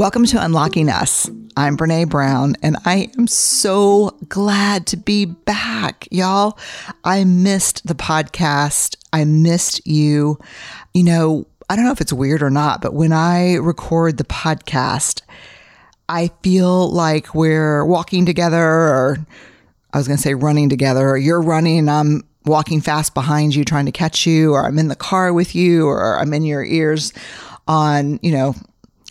Welcome to Unlocking Us. I'm Brené Brown, and I am so glad to be back, y'all. I missed the podcast. I missed you. You know, I don't know if it's weird or not, but when I record the podcast, I feel like we're walking together, or I was going to say running together, or you're running and I'm walking fast behind you trying to catch you, or I'm in the car with you, or I'm in your ears on, you know,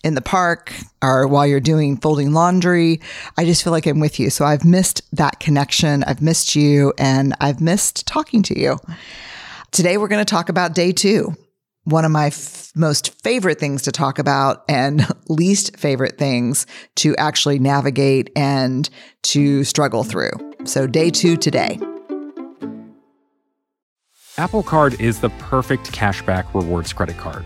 in the park, or while you're doing folding laundry. I just feel like I'm with you. So I've missed that connection. I've missed you, and I've missed talking to you. Today, we're going to talk about day two, one of my most favorite things to talk about and least favorite things to actually navigate and to struggle through. So day two today. Apple Card is the perfect cashback rewards credit card.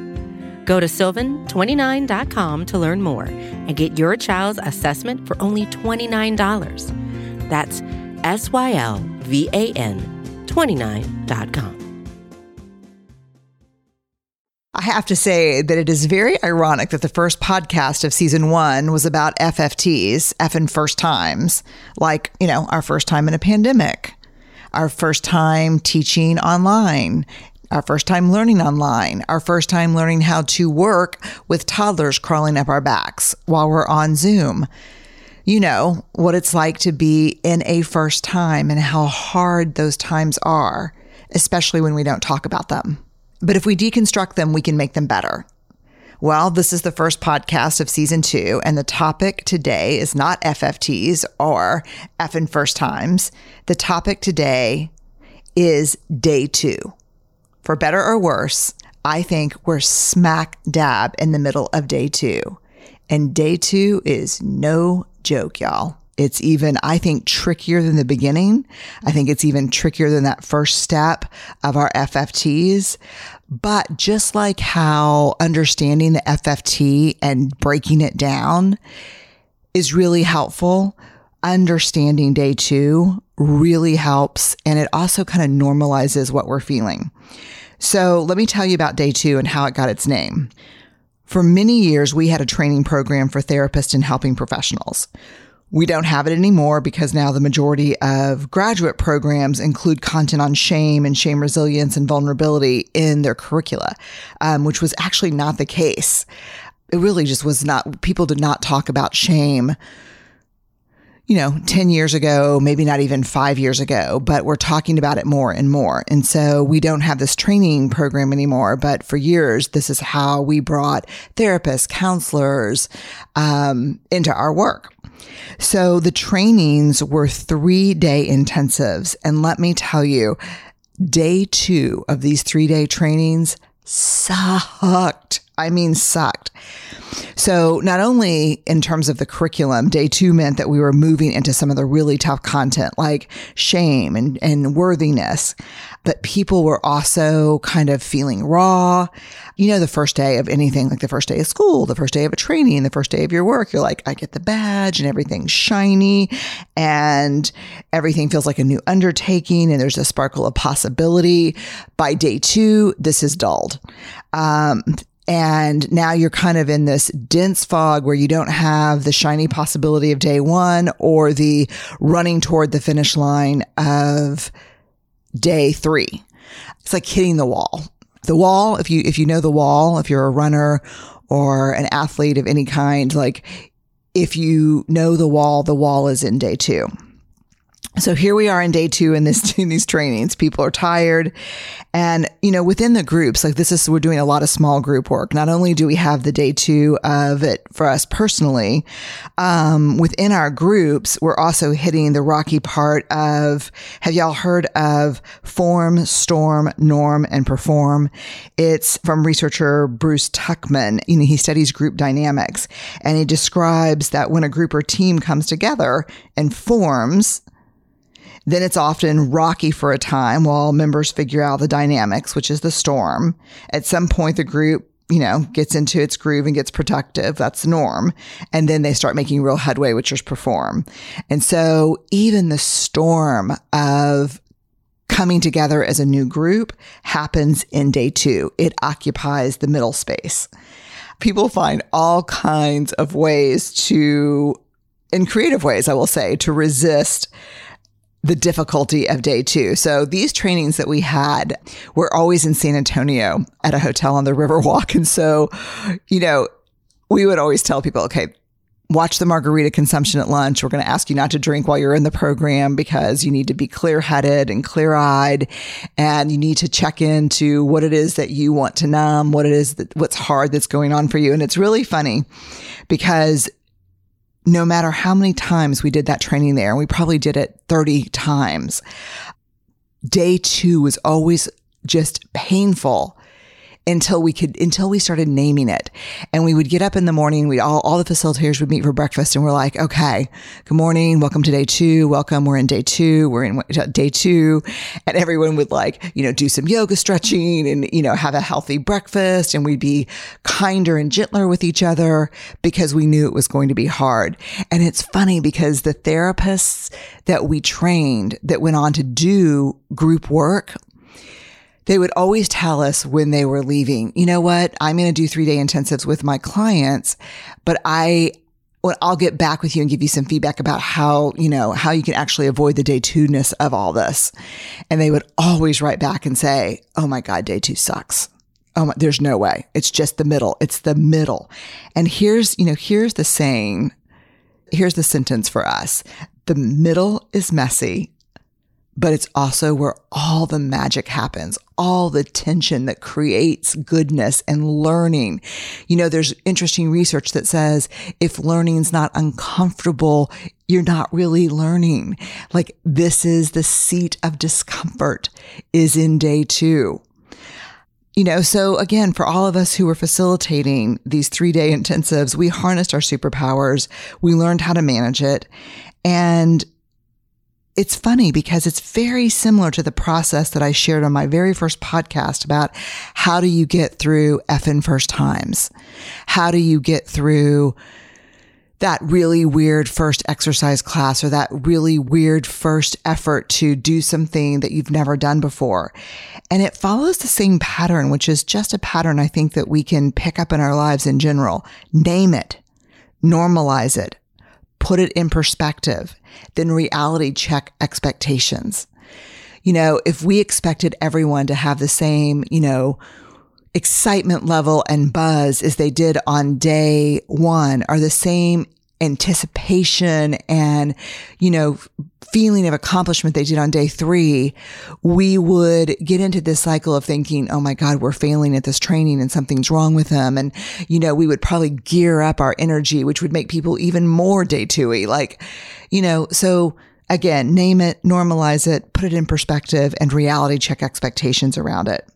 Go to sylvan29.com to learn more and get your child's assessment for only $29. That's SYLVAN29.com. I have to say that it is very ironic that the first podcast of season one was about FFTs, effing first times, like, you know, our first time in a pandemic, our first time teaching online, our first time learning online, our first time learning how to work with toddlers crawling up our backs while we're on Zoom. You know what it's like to be in a first time and how hard those times are, especially when we don't talk about them. But if we deconstruct them, we can make them better. Well, this is the first podcast of season two, and the topic today is not FFTs or effing first times. The topic today is day two. For better or worse, I think we're smack dab in the middle of day two. And day two is no joke, y'all. It's even, I think, trickier than the beginning. I think it's even trickier than that first step of our FFTs. But just like how understanding the FFT and breaking it down is really helpful, understanding day two really helps, and it also kind of normalizes what we're feeling. So let me tell you about day two and how it got its name. For many years, we had a training program for therapists and helping professionals. We don't have it anymore because now the majority of graduate programs include content on shame and shame resilience and vulnerability in their curricula, which was actually not the case. It really just was not, people did not talk about shame, you know, 10 years ago, maybe not even 5 years ago, but we're talking about it more and more. And so we don't have this training program anymore, but for years, this is how we brought therapists, counselors, into our work. So the trainings were 3-day intensives. And let me tell you, day two of these 3-day trainings sucked. I mean, sucked. So not only in terms of the curriculum, day two meant that we were moving into some of the really tough content like shame and worthiness, but people were also kind of feeling raw. You know, the first day of anything, like the first day of school, the first day of a training, the first day of your work, you're like, I get the badge and everything's shiny and everything feels like a new undertaking and there's a sparkle of possibility. By day two, this is dulled. And now you're kind of in this dense fog where you don't have the shiny possibility of day one or the running toward the finish line of day three. It's like hitting the wall. The wall, if you know the wall, if you're a runner or an athlete of any kind, like if you know the wall is in day two. So here we are in day two in these trainings. People are tired. And, you know, within the groups, like we're doing a lot of small group work. Not only do we have the day two of it for us personally, within our groups, we're also hitting the rocky part of, have y'all heard of form, storm, norm, and perform? It's from researcher Bruce Tuckman. You know, he studies group dynamics, and he describes that when a group or team comes together and forms, then it's often rocky for a time while members figure out the dynamics, which is the storm. At some point, the group, you know, gets into its groove and gets productive. That's the norm. And then they start making real headway, which is perform. And so even the storm of coming together as a new group happens in day two. It occupies the middle space. People find all kinds of ways to, in creative ways, I will say, to resist the difficulty of day two. So these trainings that we had were always in San Antonio at a hotel on the Riverwalk. And so, you know, we would always tell people, okay, watch the margarita consumption at lunch. We're going to ask you not to drink while you're in the program because you need to be clear-headed and clear-eyed, and you need to check into what it is that you want to numb, what's hard that's going on for you. And it's really funny because no matter how many times we did that training there, and we probably did it 30 times, day two was always just painful until we started naming it. And we would get up in the morning, all the facilitators would meet for breakfast, and we're like, okay, good morning. Welcome to day two. We're in day two. And everyone would, like, you know, do some yoga stretching and, you know, have a healthy breakfast. And we'd be kinder and gentler with each other because we knew it was going to be hard. And it's funny because the therapists that we trained that went on to do group work, they would always tell us when they were leaving, you know what, I'm going to do 3-day intensives with my clients, but I'll get back with you and give you some feedback about how you can actually avoid the day two-ness of all this. And they would always write back and say, oh my God, day two sucks. There's no way. It's just the middle. It's the middle. And here's the saying, here's the sentence for us. The middle is messy, but it's also where all the magic happens, all the tension that creates goodness and learning. You know, there's interesting research that says if learning's not uncomfortable, you're not really learning. Like, this is the seat of discomfort is in day two. You know, so again, for all of us who were facilitating these 3-day intensives, we harnessed our superpowers. We learned how to manage it. And it's funny because it's very similar to the process that I shared on my very first podcast about how do you get through effing first times? How do you get through that really weird first exercise class or that really weird first effort to do something that you've never done before? And it follows the same pattern, which is just a pattern I think that we can pick up in our lives in general. Name it, normalize it, put it in perspective, then reality check expectations. You know, if we expected everyone to have the same, you know, excitement level and buzz as they did on day one, or the same anticipation and, you know, feeling of accomplishment they did on day three, we would get into this cycle of thinking, oh my God, we're failing at this training and something's wrong with them. And, you know, we would probably gear up our energy, which would make people even more day two-y. Like, you know, so again, name it, normalize it, put it in perspective, and reality check expectations around it.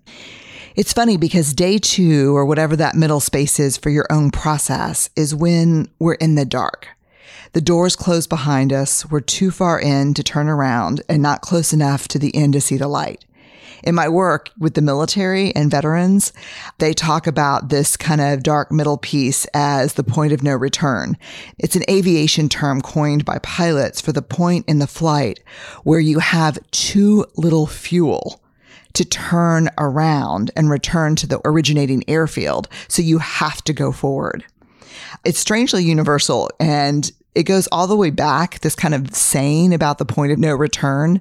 It's funny because day two, or whatever that middle space is for your own process, is when we're in the dark. The doors close behind us. We're too far in to turn around and not close enough to the end to see the light. In my work with the military and veterans, they talk about this kind of dark middle piece as the point of no return. It's an aviation term coined by pilots for the point in the flight where you have too little fuel to turn around and return to the originating airfield. So you have to go forward. It's strangely universal, and it goes all the way back, this kind of saying about the point of no return,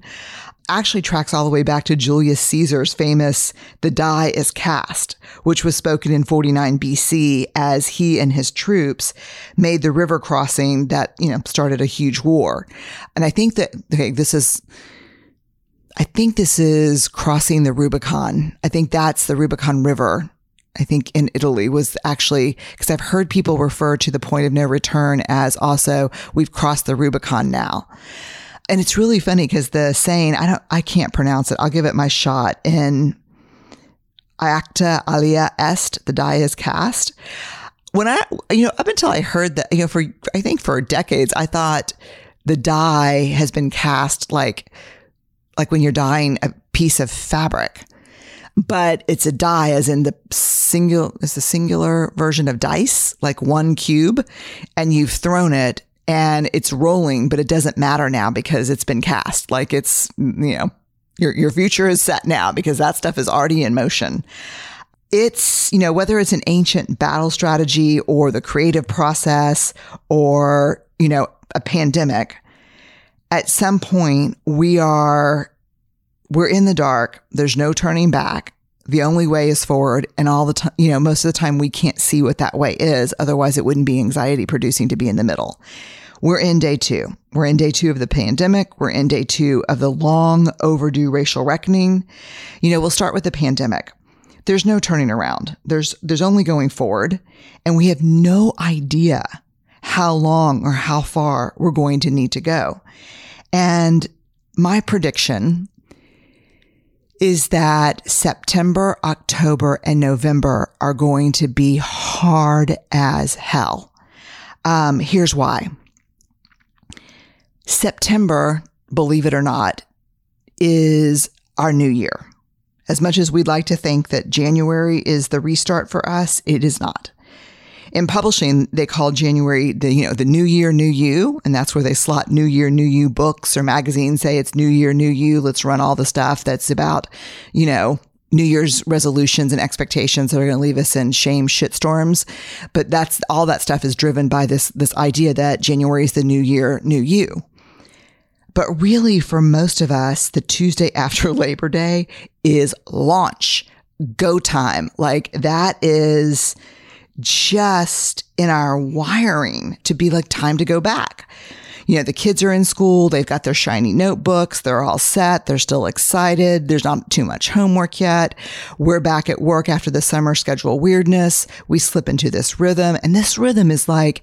actually tracks all the way back to Julius Caesar's famous "The Die is Cast," which was spoken in 49 BC as he and his troops made the river crossing that, you know, started a huge war. And I think that, okay, this is crossing the Rubicon. I think that's the Rubicon River. I think in Italy was actually, because I've heard people refer to the point of no return as also, we've crossed the Rubicon now. And it's really funny because the saying, I can't pronounce it. I'll give it my shot. In Iacta alia est, the die is cast. When up until I heard that, for decades, I thought the die has been cast like when you're dyeing a piece of fabric, but it's a die as in it's the singular version of dice, like one cube, and you've thrown it and it's rolling, but it doesn't matter now because it's been cast. Like it's, your future is set now because that stuff is already in motion. It's, whether it's an ancient battle strategy or the creative process or, a pandemic, at some point we're in the dark. There's no turning back. The only way is forward. And all the time, most of the time we can't see what that way is. Otherwise it wouldn't be anxiety producing to be in the middle. We're in day two. We're in day two of the pandemic. We're in day two of the long overdue racial reckoning. We'll start with the pandemic. There's no turning around. There's only going forward, and we have no idea how long or how far we're going to need to go. And my prediction is that September, October, and November are going to be hard as hell. Here's why. September, believe it or not, is our new year. As much as we'd like to think that January is the restart for us, it is not. In publishing, they call January the new year, new you. And that's where they slot new year, new you books or magazines say it's new year, new you. Let's run all the stuff that's about, New Year's resolutions and expectations that are going to leave us in shame shitstorms. But that's all that stuff is driven by this idea that January is the new year, new you. But really, for most of us, the Tuesday after Labor Day is launch, go time. Like that is just in our wiring to be like, time to go back. The kids are in school. They've got their shiny notebooks. They're all set. They're still excited. There's not too much homework yet. We're back at work after the summer schedule weirdness. We slip into this rhythm. And this rhythm is like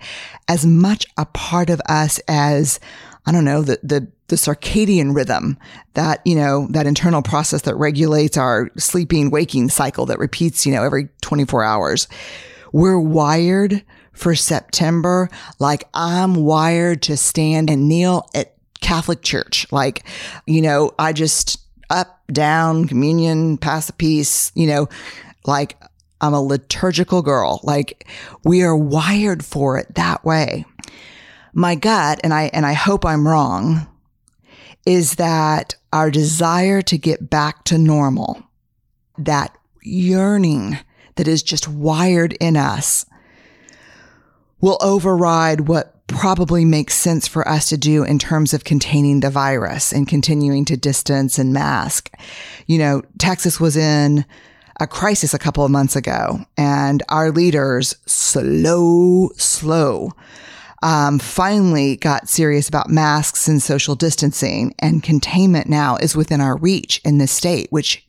as much a part of us as, I don't know, the circadian rhythm, that, that internal process that regulates our sleeping waking cycle that repeats, every 24 hours. We're wired for September. Like I'm wired to stand and kneel at Catholic church. Like, I just up, down, communion, pass the peace, like I'm a liturgical girl. Like we are wired for it that way. My gut, and I hope I'm wrong, is that our desire to get back to normal, that yearning that is just wired in us, will override what probably makes sense for us to do in terms of containing the virus and continuing to distance and mask. Texas was in a crisis a couple of months ago, and our leaders, finally got serious about masks and social distancing, and containment now is within our reach in this state, which,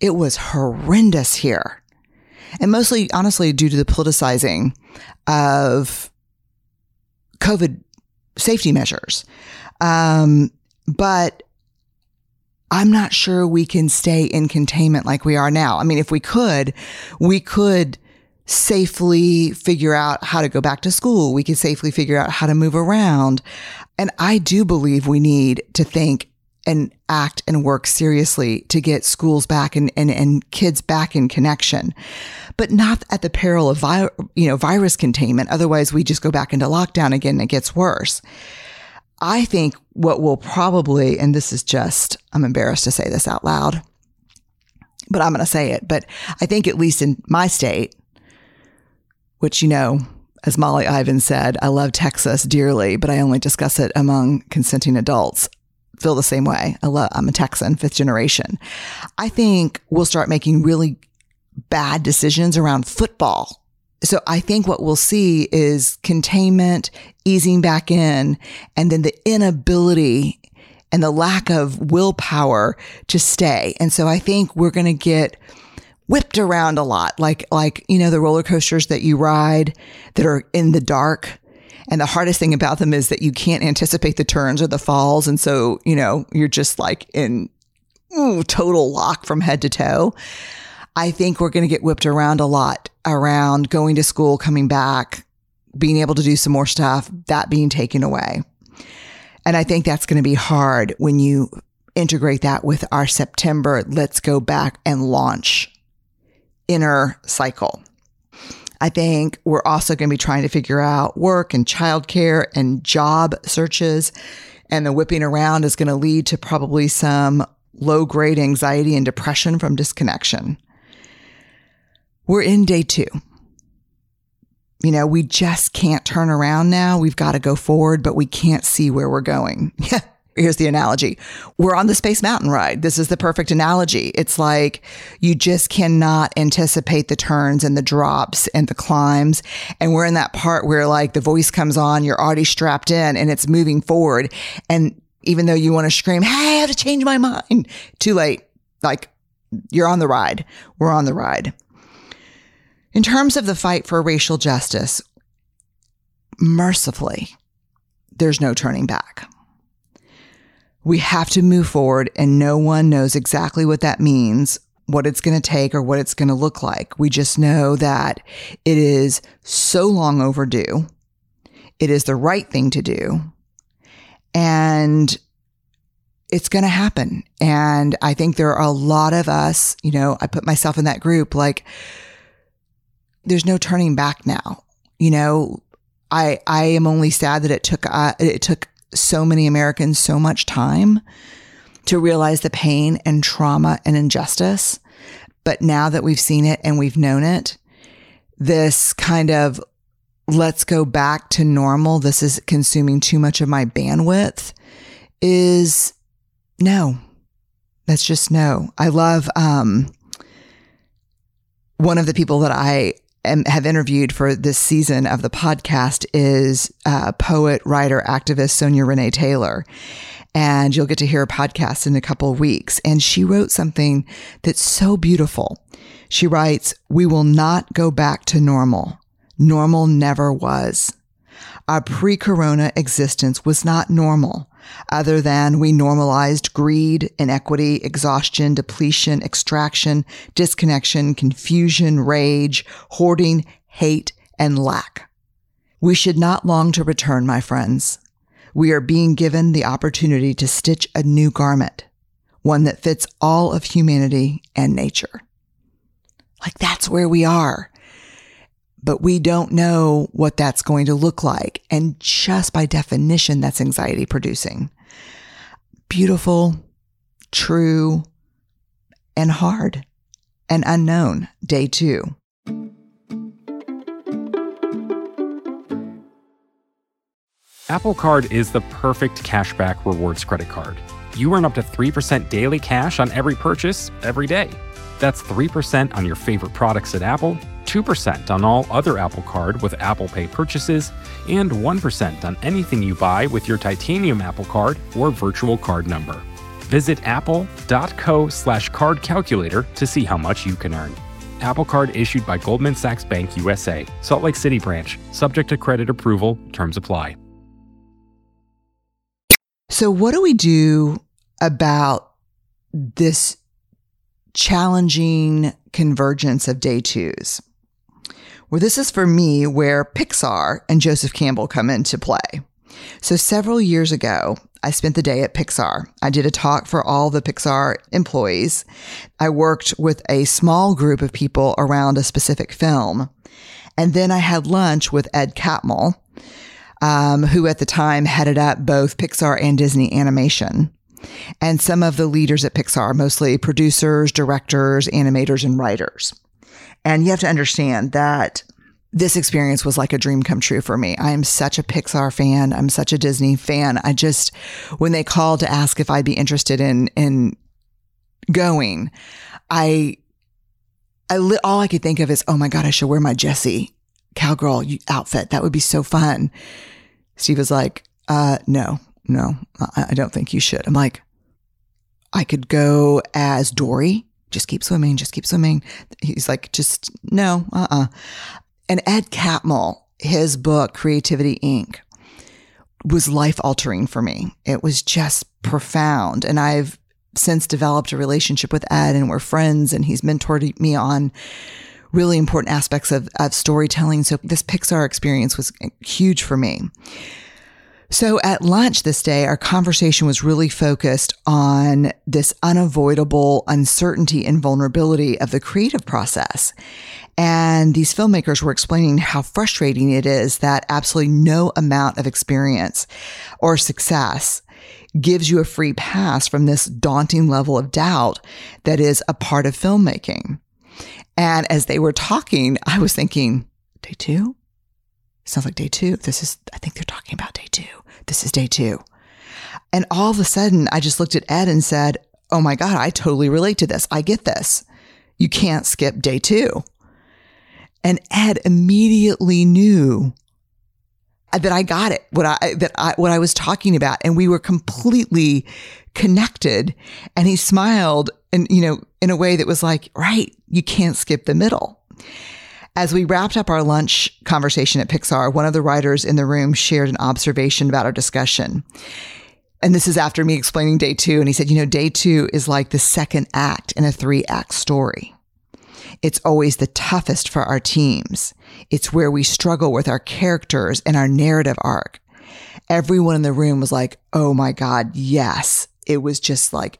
it was horrendous here. And mostly, honestly, due to the politicizing of COVID safety measures. But I'm not sure we can stay in containment like we are now. I mean, if we could, we could safely figure out how to go back to school. We could safely figure out how to move around. And I do believe we need to think and act and work seriously to get schools back and kids back in connection, but not at the peril of virus containment. Otherwise, we just go back into lockdown again and it gets worse. I think what will probably, and this is just, I'm embarrassed to say this out loud, but I'm going to say it, but I think at least in my state, which, as Molly Ivins said, I love Texas dearly, but I only discuss it among consenting adults. feel the same way. I'm a Texan, 5th generation. I think we'll start making really bad decisions around football. So I think what we'll see is containment, easing back in, and then the inability and the lack of willpower to stay. And so I think we're going to get whipped around a lot, like, you know, the roller coasters that you ride that are in the dark. And the hardest thing about them is that you can't anticipate the turns or the falls. And so, you know, you're just like in total lock from head to toe. I think we're going to get whipped around a lot around going to school, coming back, being able to do some more stuff, that being taken away. And I think that's going to be hard when you integrate that with our September, let's go back and launch inner cycle. I think we're also going to be trying to figure out work and childcare and job searches. And the whipping around is going to lead to probably some low-grade anxiety and depression from disconnection. We're in day 2. You know, we just can't turn around now. We've got to go forward, but we can't see where we're going. Here's the analogy. We're on the Space Mountain ride. This is the perfect analogy. It's like you just cannot anticipate the turns and the drops and the climbs. And we're in that part where like the voice comes on, you're already strapped in and it's moving forward. And even though you want to scream, hey, I have to change my mind. Too late. Like you're on the ride. We're on the ride. In terms of the fight for racial justice, mercifully, there's no turning back. We have to move forward, and no one knows exactly what that means, what it's going to take, or what it's going to look like. We just know that it is so long overdue. It is the right thing to do, and it's going to happen. And I think there are a lot of us, you know, I put myself in that group, like, there's no turning back now. You know, I am only sad that it took so many Americans so much time to realize the pain and trauma and injustice. But now that we've seen it and we've known it, this kind of let's go back to normal, this is consuming too much of my bandwidth, is no. That's just no. I love one of the people that I have interviewed for this season of the podcast is poet, writer, activist, Sonia Renee Taylor. And you'll get to hear a podcast in a couple of weeks. And she wrote something that's so beautiful. She writes, "We will not go back to normal. Normal never was. Our pre-corona existence was not normal, other than we normalized greed, inequity, exhaustion, depletion, extraction, disconnection, confusion, rage, hoarding, hate, and lack. We should not long to return, my friends. We are being given the opportunity to stitch a new garment, one that fits all of humanity and nature." Like, that's where we are. But we don't know what that's going to look like. And just by definition, that's anxiety producing. Beautiful, true, and hard, and unknown. Day 2. Apple Card is the perfect cashback rewards credit card. You earn up to 3% daily cash on every purchase, every day. That's 3% on your favorite products at Apple, 2% on all other Apple Card with Apple Pay purchases, and 1% on anything you buy with your titanium Apple Card or virtual card number. Visit apple.co/card calculator to see how much you can earn. Apple Card issued by Goldman Sachs Bank USA, Salt Lake City branch, subject to credit approval, terms apply. So what do we do about this challenging convergence of day 2s? Well, this is for me where Pixar and Joseph Campbell come into play. So several years ago, I spent the day at Pixar. I did a talk for all the Pixar employees. I worked with a small group of people around a specific film. And then I had lunch with Ed Catmull, who at the time headed up both Pixar and Disney Animation. And some of the leaders at Pixar, mostly producers, directors, animators, and writers. And you have to understand that this experience was like a dream come true for me. I am such a Pixar fan. I'm such a Disney fan. I just, when they called to ask if I'd be interested in going, all I could think of is, oh my God, I should wear my Jessie cowgirl outfit. That would be so fun. Steve was like, no, I don't think you should. I'm like, I could go as Dory. Just keep swimming. Just keep swimming. He's like, just no. And Ed Catmull, his book, Creativity Inc., was life-altering for me. It was just profound. And I've since developed a relationship with Ed, and we're friends, and he's mentored me on really important aspects of storytelling. So this Pixar experience was huge for me. So at lunch this day, our conversation was really focused on this unavoidable uncertainty and vulnerability of the creative process. And these filmmakers were explaining how frustrating it is that absolutely no amount of experience or success gives you a free pass from this daunting level of doubt that is a part of filmmaking. And as they were talking, I was thinking, day two? Sounds like day two. I think they're talking about day two. This is day two. And all of a sudden, I just looked at Ed and said, oh my God, I totally relate to this. I get this. You can't skip day two. And Ed immediately knew that I got it, what I was talking about. And we were completely connected. And he smiled and, in a way that was like, right, you can't skip the middle. As we wrapped up our lunch conversation at Pixar, one of the writers in the room shared an observation about our discussion. And this is after me explaining day two. And he said, day two is like the second act in a 3-act story. It's always the toughest for our teams. It's where we struggle with our characters and our narrative arc. Everyone in the room was like, oh my God, yes. It was just like,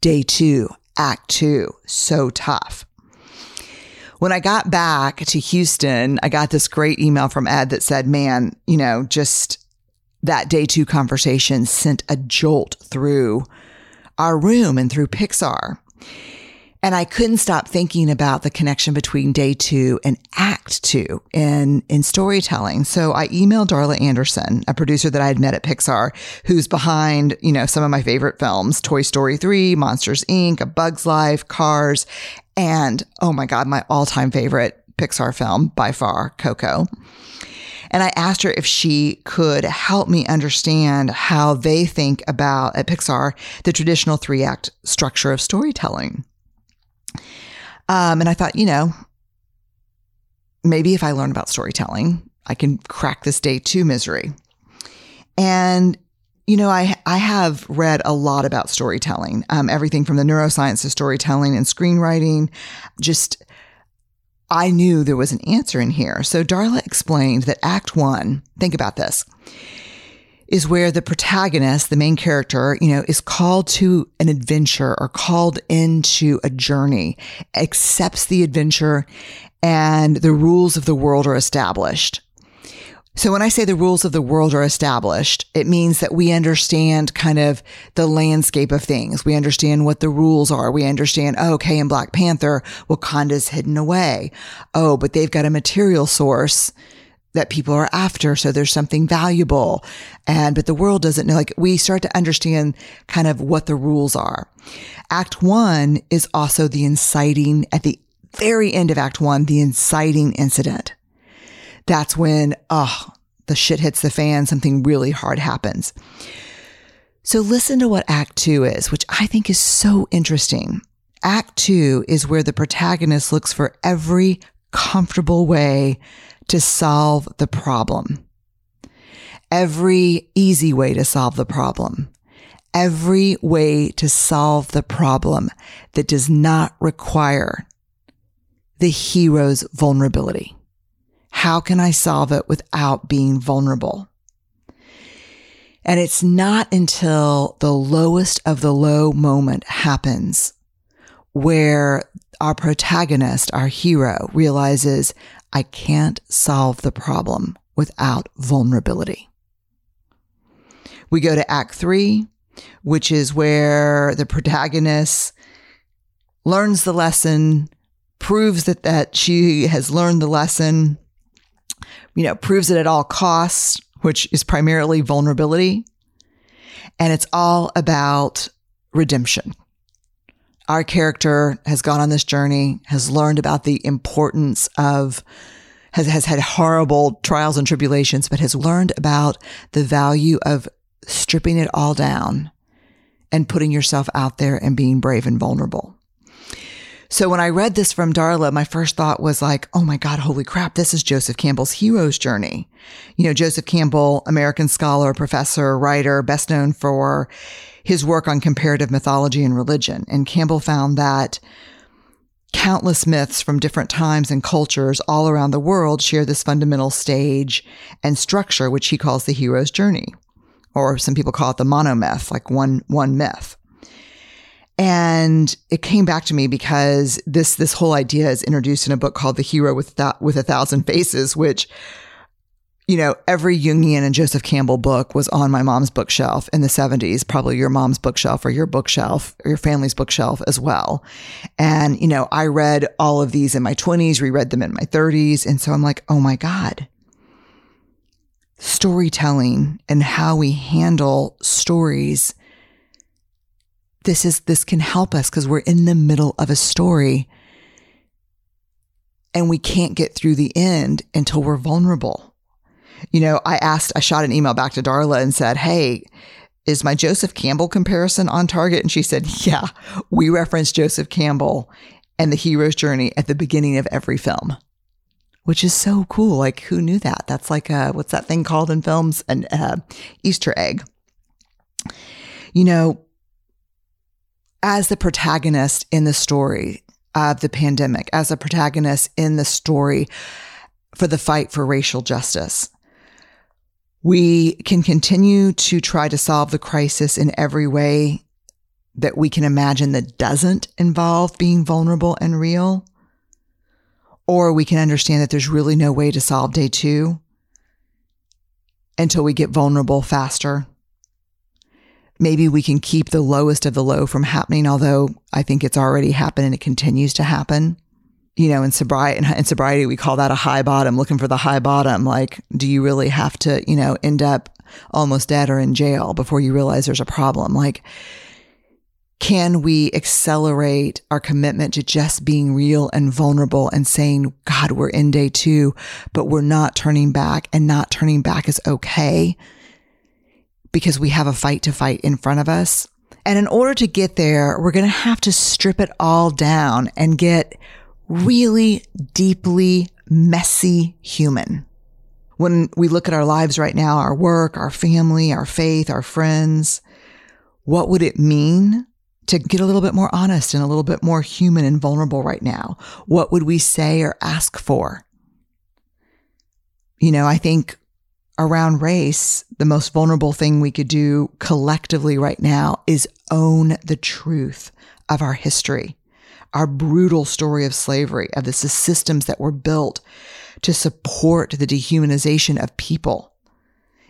day two, act two, so tough. When I got back to Houston, I got this great email from Ed that said, man, just that day two conversation sent a jolt through our room and through Pixar. And I couldn't stop thinking about the connection between day two and act two in storytelling. So I emailed Darla Anderson, a producer that I had met at Pixar, who's behind, some of my favorite films, Toy Story 3, Monsters, Inc., A Bug's Life, Cars, and, oh my God, my all-time favorite Pixar film by far, Coco. And I asked her if she could help me understand how they think about, at Pixar, the traditional 3-act structure of storytelling. And I thought, maybe if I learn about storytelling, I can crack this day two misery. And, I have read a lot about storytelling, everything from the neuroscience to storytelling and screenwriting. Just, I knew there was an answer in here. So Darla explained that act one, think about this, is where the protagonist, the main character, is called to an adventure or called into a journey, accepts the adventure, and the rules of the world are established. So when I say the rules of the world are established, it means that we understand kind of the landscape of things. We understand what the rules are. We understand, in Black Panther, Wakanda's hidden away. Oh, but they've got a material source that people are after, so there's something valuable. But the world doesn't know, we start to understand kind of what the rules are. Act one is also the inciting, at the very end of act one, the inciting incident. That's when, the shit hits the fan, something really hard happens. So listen to what act two is, which I think is so interesting. Act two is where the protagonist looks for every comfortable way to solve the problem. Every easy way to solve the problem. Every way to solve the problem that does not require the hero's vulnerability. How can I solve it without being vulnerable? And it's not until the lowest of the low moment happens where our protagonist, our hero, realizes, I can't solve the problem without vulnerability. We go to Act 3, which is where the protagonist learns the lesson, proves that she has learned the lesson, you know, proves it at all costs, which is primarily vulnerability. And it's all about redemption. Our character has gone on this journey, has learned about the importance of, has had horrible trials and tribulations, but has learned about the value of stripping it all down and putting yourself out there and being brave and vulnerable. So when I read this from Darla, my first thought was like, oh my God, holy crap, this is Joseph Campbell's hero's journey. You know, Joseph Campbell, American scholar, professor, writer, best known for his work on comparative mythology and religion. And Campbell found that countless myths from different times and cultures all around the world share this fundamental stage and structure, which he calls the hero's journey. Or some people call it the monomyth, like one myth. And it came back to me because this whole idea is introduced in a book called The Hero with a Thousand Faces, which, you know, every Jungian and Joseph Campbell book was on my mom's bookshelf in the 70s, probably your mom's bookshelf or your bookshelf or your family's bookshelf as well. And, you know, I read all of these in my 20s, reread them in my 30s. And so I'm like, oh my God, storytelling and how we handle stories, this can help us because we're in the middle of a story and we can't get through the end until we're vulnerable. You know, I shot an email back to Darla and said, hey, is my Joseph Campbell comparison on target? And she said, yeah, we reference Joseph Campbell and the hero's journey at the beginning of every film, which is so cool. Like, who knew that? That's like what's that thing called in films? An Easter egg. You know, as the protagonist in the story of the pandemic, as a protagonist in the story for the fight for racial justice, we can continue to try to solve the crisis in every way that we can imagine that doesn't involve being vulnerable and real. Or we can understand that there's really no way to solve day two until we get vulnerable faster. Maybe we can keep the lowest of the low from happening, although I think it's already happened and it continues to happen. You know, in sobriety, we call that a high bottom, looking for the high bottom. Like, do you really have to, you know, end up almost dead or in jail before you realize there's a problem? Like, can we accelerate our commitment to just being real and vulnerable and saying, God, we're in day two, but we're not turning back, and not turning back is okay because we have a fight to fight in front of us. And in order to get there, we're going to have to strip it all down and get really deeply messy human. When we look at our lives right now, our work, our family, our faith, our friends, what would it mean to get a little bit more honest and a little bit more human and vulnerable right now? What would we say or ask for? You know, I think around race, the most vulnerable thing we could do collectively right now is own the truth of our history, our brutal story of slavery, of the systems that were built to support the dehumanization of people.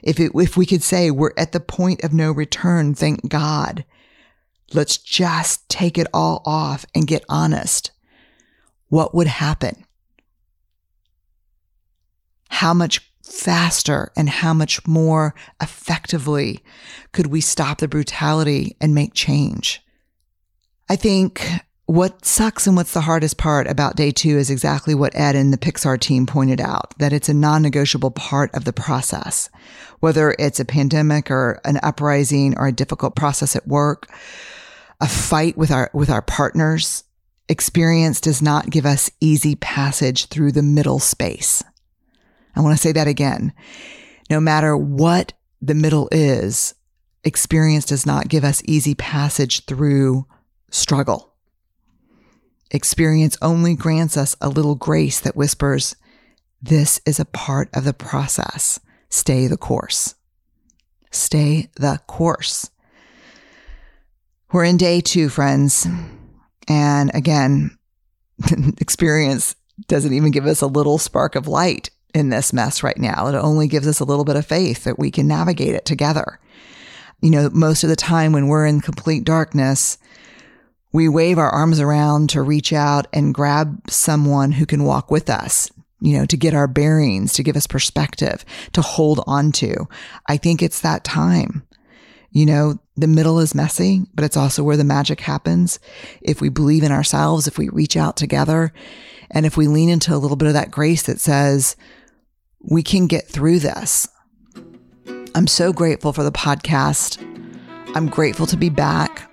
If we could say we're at the point of no return, thank God. Let's just take it all off and get honest. What would happen? How much faster and how much more effectively could we stop the brutality and make change? I think what sucks and what's the hardest part about day two is exactly what Ed and the Pixar team pointed out, that it's a non-negotiable part of the process, whether it's a pandemic or an uprising or a difficult process at work, a fight with our partners. Experience does not give us easy passage through the middle space. I want to say that again. No matter what the middle is, experience does not give us easy passage through struggle. Experience only grants us a little grace that whispers, this is a part of the process. Stay the course. Stay the course. We're in day two, friends. And again, experience doesn't even give us a little spark of light in this mess right now. It only gives us a little bit of faith that we can navigate it together. You know, most of the time when we're in complete darkness, we wave our arms around to reach out and grab someone who can walk with us you know, to get our bearings, to give us perspective, to hold on to. I think it's that time. You know, the middle is messy, but it's also where the magic happens. If we believe in ourselves, if we reach out together, and if we lean into a little bit of that grace that says, we can get through this. I'm so grateful for the podcast. I'm grateful to be back.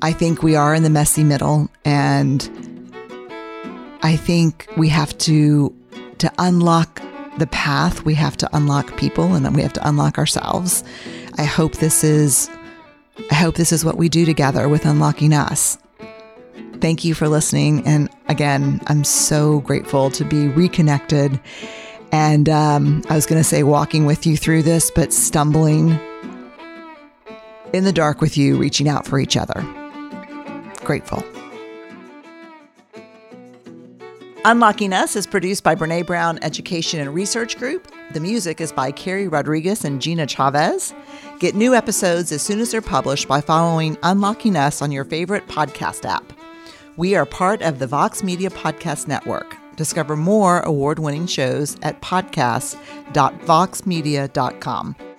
I think we are in the messy middle, and I think we have to unlock the path, we have to unlock people, and then we have to unlock ourselves. I hope this is what we do together with unlocking us. Thank you for listening. And again, I'm so grateful to be reconnected. And I was going to say walking with you through this, but stumbling in the dark with you, reaching out for each other. Grateful. Unlocking Us is produced by Brené Brown Education and Research Group. The music is by Kerry Rodriguez and Gina Chavez. Get new episodes as soon as they're published by following Unlocking Us on your favorite podcast app. We are part of the Vox Media Podcast Network. Discover more award-winning shows at podcast.voxmedia.com.